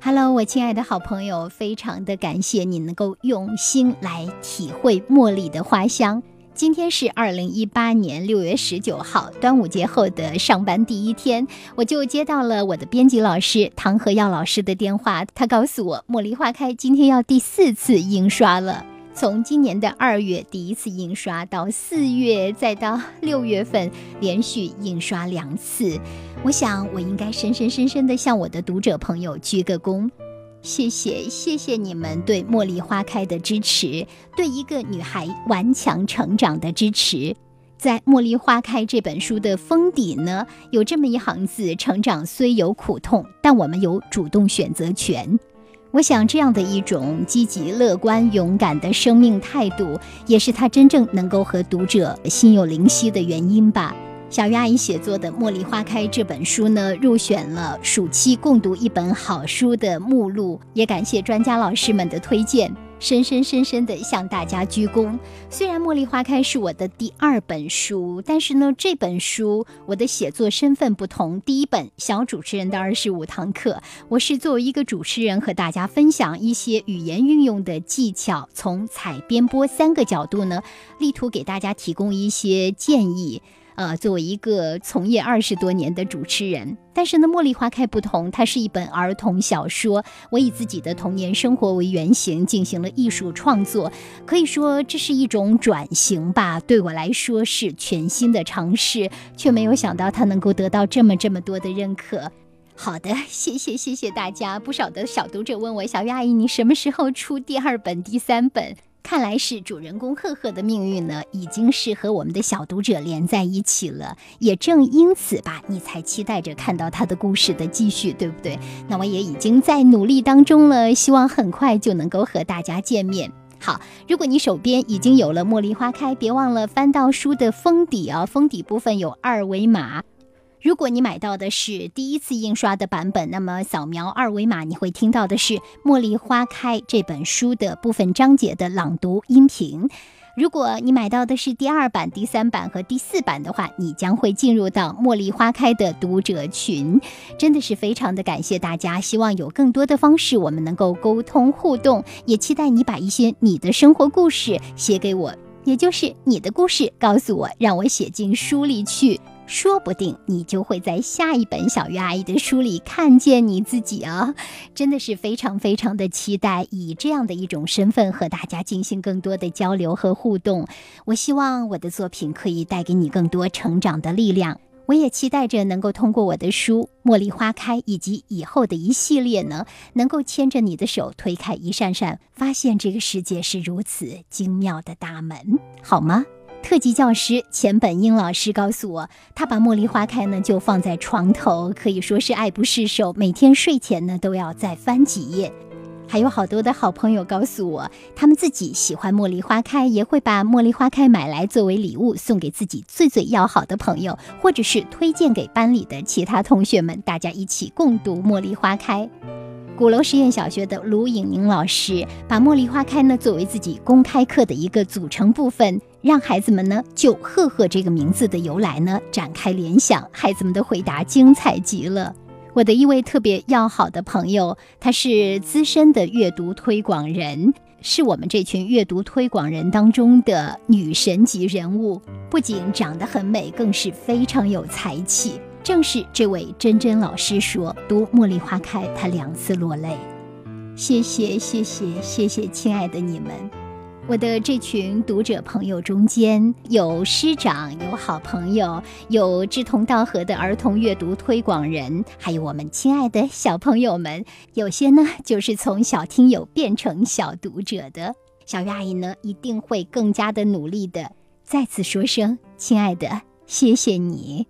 Hello， 我亲爱的好朋友，非常的感谢你能够用心来体会茉莉的花香。今天是2018年6月19号，端午节后的上班第一天，我就接到了我的编辑老师唐和耀老师的电话，他告诉我，茉莉花开今天要第4次印刷了。从今年的2月第一次印刷到4月，再到6月份，连续印刷2次。我想我应该深深地向我的读者朋友鞠个躬，谢谢你们对茉莉花开的支持，对一个女孩顽强成长的支持。在《茉莉花开》这本书的封底呢，有这么一行字：成长虽有苦痛，但我们有主动选择权。我想这样的一种积极乐观勇敢的生命态度，也是他真正能够和读者心有灵犀的原因吧。小鱼阿姨写作的《茉莉花开》这本书呢，入选了暑期共读一本好书的目录，也感谢专家老师们的推荐，深深地向大家鞠躬。虽然《茉莉花开》是我的第2本书，但是呢，这本书我的写作身份不同。第一本小主持人的25堂课，我是作为一个主持人和大家分享一些语言运用的技巧，从采编播3个角度呢，力图给大家提供一些建议。作为一个从业20多年的主持人，但是呢，《茉莉花开》不同，它是一本儿童小说，我以自己的童年生活为原型进行了艺术创作，可以说这是一种转型吧，对我来说是全新的尝试，却没有想到它能够得到这么多的认可。好的，谢谢大家。不少的小读者问我，小鱼阿姨，你什么时候出第2本、第3本？看来是主人公赫赫的命运呢，已经是和我们的小读者连在一起了。也正因此吧，你才期待着看到他的故事的继续，对不对？那我也已经在努力当中了，希望很快就能够和大家见面。好，如果你手边已经有了《茉莉花开》，别忘了翻到书的封底啊，封底部分有2维码。如果你买到的是第1次印刷的版本，那么扫描2维码，你会听到的是《茉莉花开》这本书的部分章节的朗读音频。如果你买到的是第2版、第3版和第4版的话，你将会进入到《茉莉花开》的读者群。真的是非常的感谢大家，希望有更多的方式我们能够沟通互动，也期待你把一些你的生活故事写给我，也就是你的故事告诉我，让我写进书里去。说不定你就会在下一本小鱼阿姨的书里看见你自己啊！真的是非常的期待以这样的一种身份和大家进行更多的交流和互动。我希望我的作品可以带给你更多成长的力量。我也期待着能够通过我的书《茉莉花开》以及以后的一系列呢，能够牵着你的手推开一扇扇，发现这个世界是如此精妙的大门，好吗？特级教师钱本英老师告诉我，他把《茉莉花开》呢就放在床头，可以说是爱不释手，每天睡前呢都要再翻几页。还有好多的好朋友告诉我，他们自己喜欢《茉莉花开》，也会把《茉莉花开》买来作为礼物送给自己最要好的朋友，或者是推荐给班里的其他同学们，大家一起共读《茉莉花开》。鼓楼实验小学的卢颖宁老师把《茉莉花开》呢作为自己公开课的一个组成部分，让孩子们呢就赫赫这个名字的由来呢展开联想，孩子们的回答精彩极了。我的一位特别要好的朋友，他是资深的阅读推广人，是我们这群阅读推广人当中的女神级人物，不仅长得很美，更是非常有才气。正是这位珍老师说，读《茉莉花开》她2次落泪。谢谢亲爱的你们。我的这群读者朋友中间有师长，有好朋友，有志同道合的儿童阅读推广人，还有我们亲爱的小朋友们，有些呢就是从小听友变成小读者的。小鱼阿姨呢一定会更加的努力的。再次说声亲爱的，谢谢你。